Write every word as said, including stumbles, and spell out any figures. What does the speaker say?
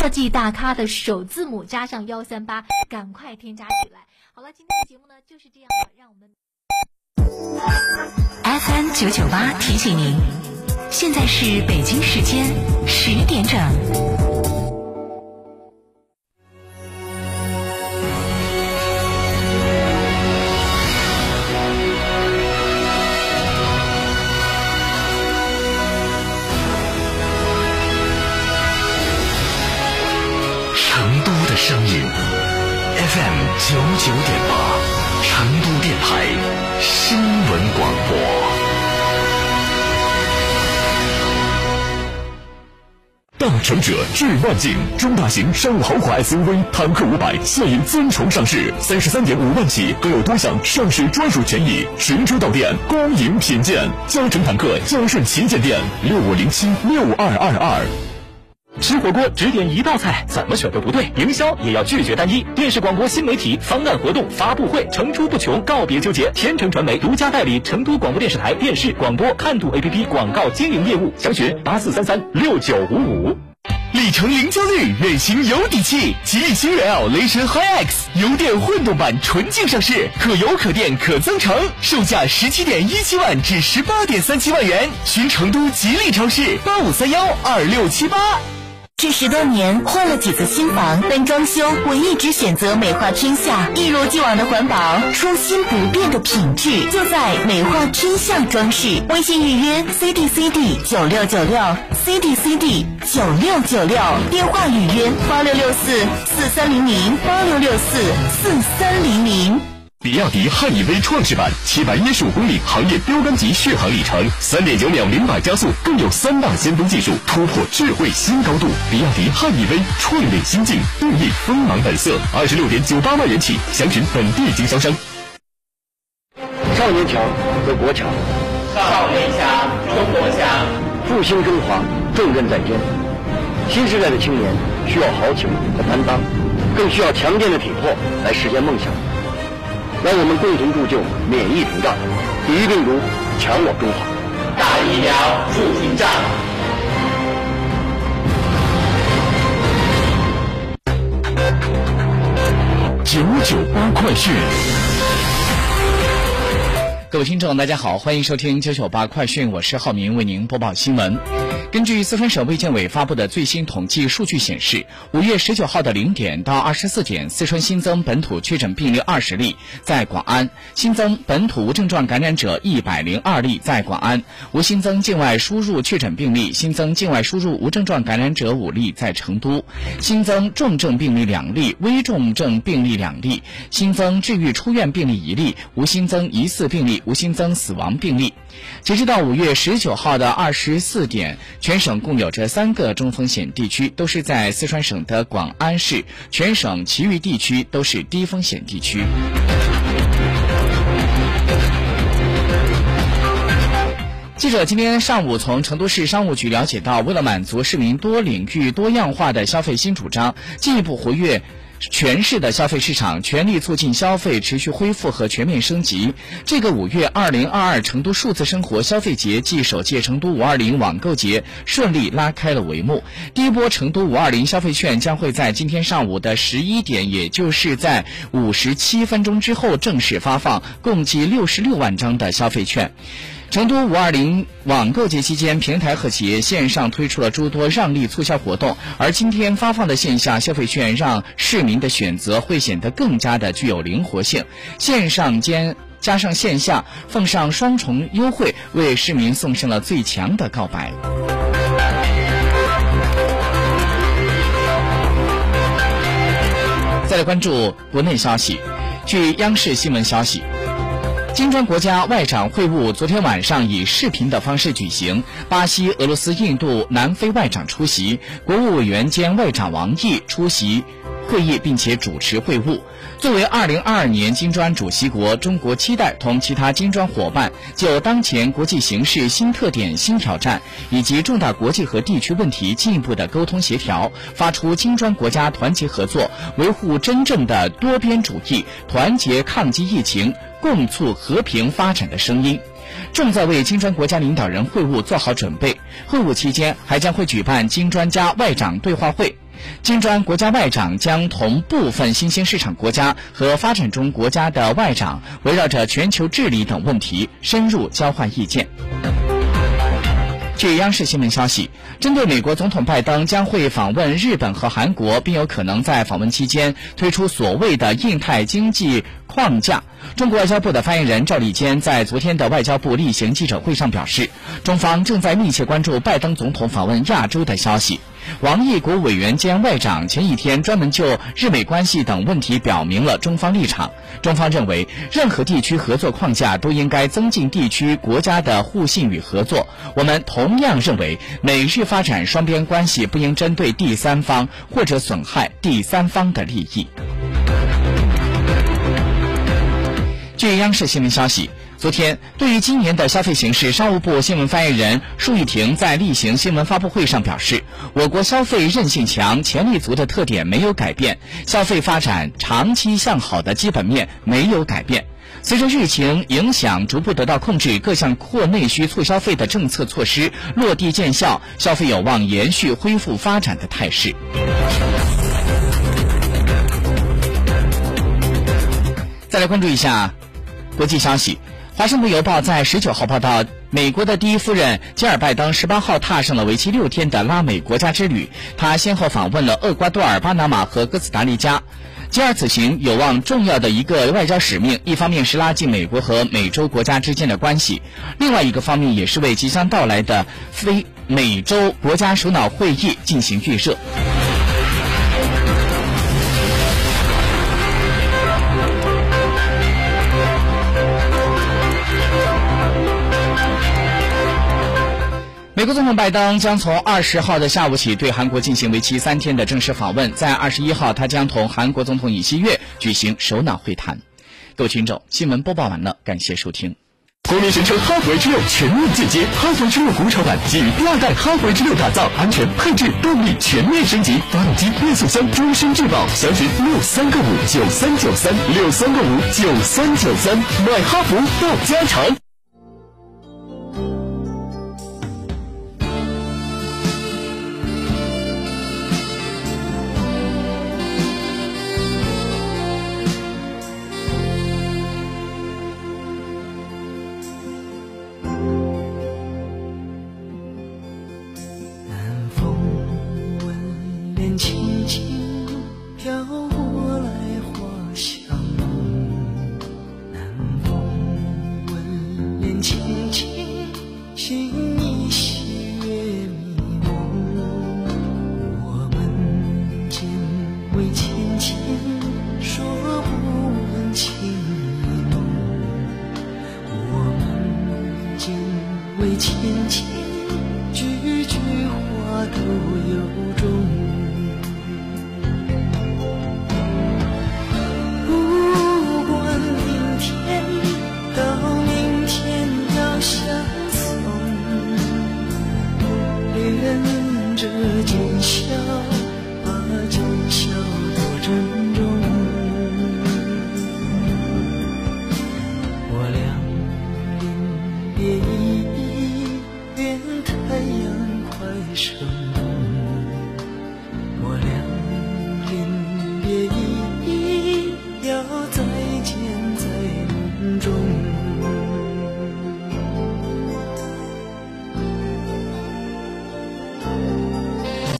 设计大咖的首字母加上一三八，赶快添加起来。好了，今天的节目呢就是这样的，让我们 F M 九九八 提醒您，现在是北京时间十点整。声音 F M 九十九点八，成都电台新闻广播。大成者致万境，中大型商务豪华 S U V 坦克五百现已尊崇上市，三十三点五万起，更有多项上市专属权益。神州到店，恭迎品鉴。嘉诚坦克嘉顺旗舰店，六五零七六二二二。吃火锅只点一道菜，怎么选都不对，营销也要拒绝单一。电视广播新媒体方案活动发布会层出不穷，告别纠结。天成传媒独家代理成都广播电视台电视广播看度 A P P 广告经营业务，详询八四三三六九五五。里程零焦虑，远行有底气。吉利星越 L 雷神 Hi X 油电混动版纯净上市，可油可电可增程，售价十七点一七万至十八点三七万元。寻成都吉利超市八五三幺二六七八。这十多年换了几次新房，但装修我一直选择美化天下，一如既往的环保，初心不变的品质，就在美化天下装饰。微信预约 C D C D 九六九六 C D C D 九六九六，电话预约八六六四四三零零八六六四四三零零。比亚迪汉 E V 创世版，七百一十五公里行业标杆级续航里程，三点九秒零百加速，更有三大先锋技术突破智慧新高度。比亚迪汉 E V 创领新境，定义锋芒本色，二十六点九八万元起，详询本地经销商。少年强，则国强；少年强，中国强。复兴中华，重任在肩。新时代的青年需要豪情和担当，更需要强健的体魄来实现梦想。让我们共同铸就免疫屏障，抵御病毒，强我中华。大疫苗筑屏障。九九八快讯。各位听众，大家好，欢迎收听九九八快讯，我是浩明，为您播报新闻。根据四川省卫健委发布的最新统计数据显示，五月十九号的零点到二十四点，四川新增本土确诊病例二十例，在广安；新增本土无症状感染者一百零二例，在广安；无新增境外输入确诊病例，新增境外输入无症状感染者五例，在成都；新增重症病例两例，危重症病例两例；新增治愈出院病例一例，无新增疑似病例，无新增死亡病例。截止到五月十九号的二十四点。全省共有着三个中风险地区，都是在四川省的广安市，全省其余地区都是低风险地区。记者今天上午从成都市商务局了解到，为了满足市民多领域多样化的消费新主张，进一步活跃全市的消费市场，全力促进消费持续恢复和全面升级。这个五月二零二二成都数字生活消费节暨首届成都五二零网购节顺利拉开了帷幕。第一波成都五二零消费券将会在今天上午的十一点，也就是在五十七分钟之后正式发放，共计六十六万张的消费券。成都五二零网购节期间，平台和企业线上推出了诸多让利促销活动，而今天发放的线下消费券让市民的选择会显得更加的具有灵活性，线上间加上线下，奉上双重优惠，为市民送上了最强的告白。再来关注国内消息，据央视新闻消息，金砖国家外长会晤昨天晚上以视频的方式举行，巴西、俄罗斯、印度、南非外长出席，国务委员兼外长王毅出席会议并且主持会晤。作为二零二二年金砖主席国，中国期待同其他金砖伙伴就当前国际形势新特点、新挑战以及重大国际和地区问题进一步的沟通协调，发出金砖国家团结合作、维护真正的多边主义、团结抗击疫情、共促和平发展的声音，正在为金砖国家领导人会晤做好准备。会晤期间还将会举办金砖加外长对话会，金砖国家外长将同部分新兴市场国家和发展中国家的外长围绕着全球治理等问题深入交换意见。据央视新闻消息，针对美国总统拜登将会访问日本和韩国，并有可能在访问期间推出所谓的印太经济框架，中国外交部的发言人赵立坚在昨天的外交部例行记者会上表示，中方正在密切关注拜登总统访问亚洲的消息。王毅国委员兼外长前一天专门就日美关系等问题表明了中方立场，中方认为任何地区合作框架都应该增进地区国家的互信与合作，我们同样认为美日发展双边关系不应针对第三方或者损害第三方的利益。据央视新闻消息，昨天对于今年的消费形势，商务部新闻发言人束玉婷在例行新闻发布会上表示，我国消费韧性强、潜力足的特点没有改变，消费发展长期向好的基本面没有改变。随着疫情影响逐步得到控制，各项扩内需促消费的政策措施落地见效，消费有望延续恢复发展的态势。再来关注一下国际消息，《华盛顿邮报》在十九号报道，美国的第一夫人吉尔·拜登十八号踏上了为期六天的拉美国家之旅，她先后访问了厄瓜多尔、巴拿马和哥斯达黎加。吉尔此行有望重要的一个外交使命，一方面是拉近美国和美洲国家之间的关系，另外一个方面也是为即将到来的非美洲国家首脑会议进行预热。美国总统拜登将从二十号的下午起对韩国进行为期三天的正式访问，在二十一号，他将同韩国总统尹锡悦举行首脑会谈。各位听众，新闻播报完了，感谢收听。国民神车哈弗 H 六全面进阶，哈弗 H 六国潮版基于第二代哈弗 H 六打造，安全配置动力全面升级，发动机变速箱终身质保，详询六三个五九三九三六三个五九三九三，买哈弗到家常。这今宵。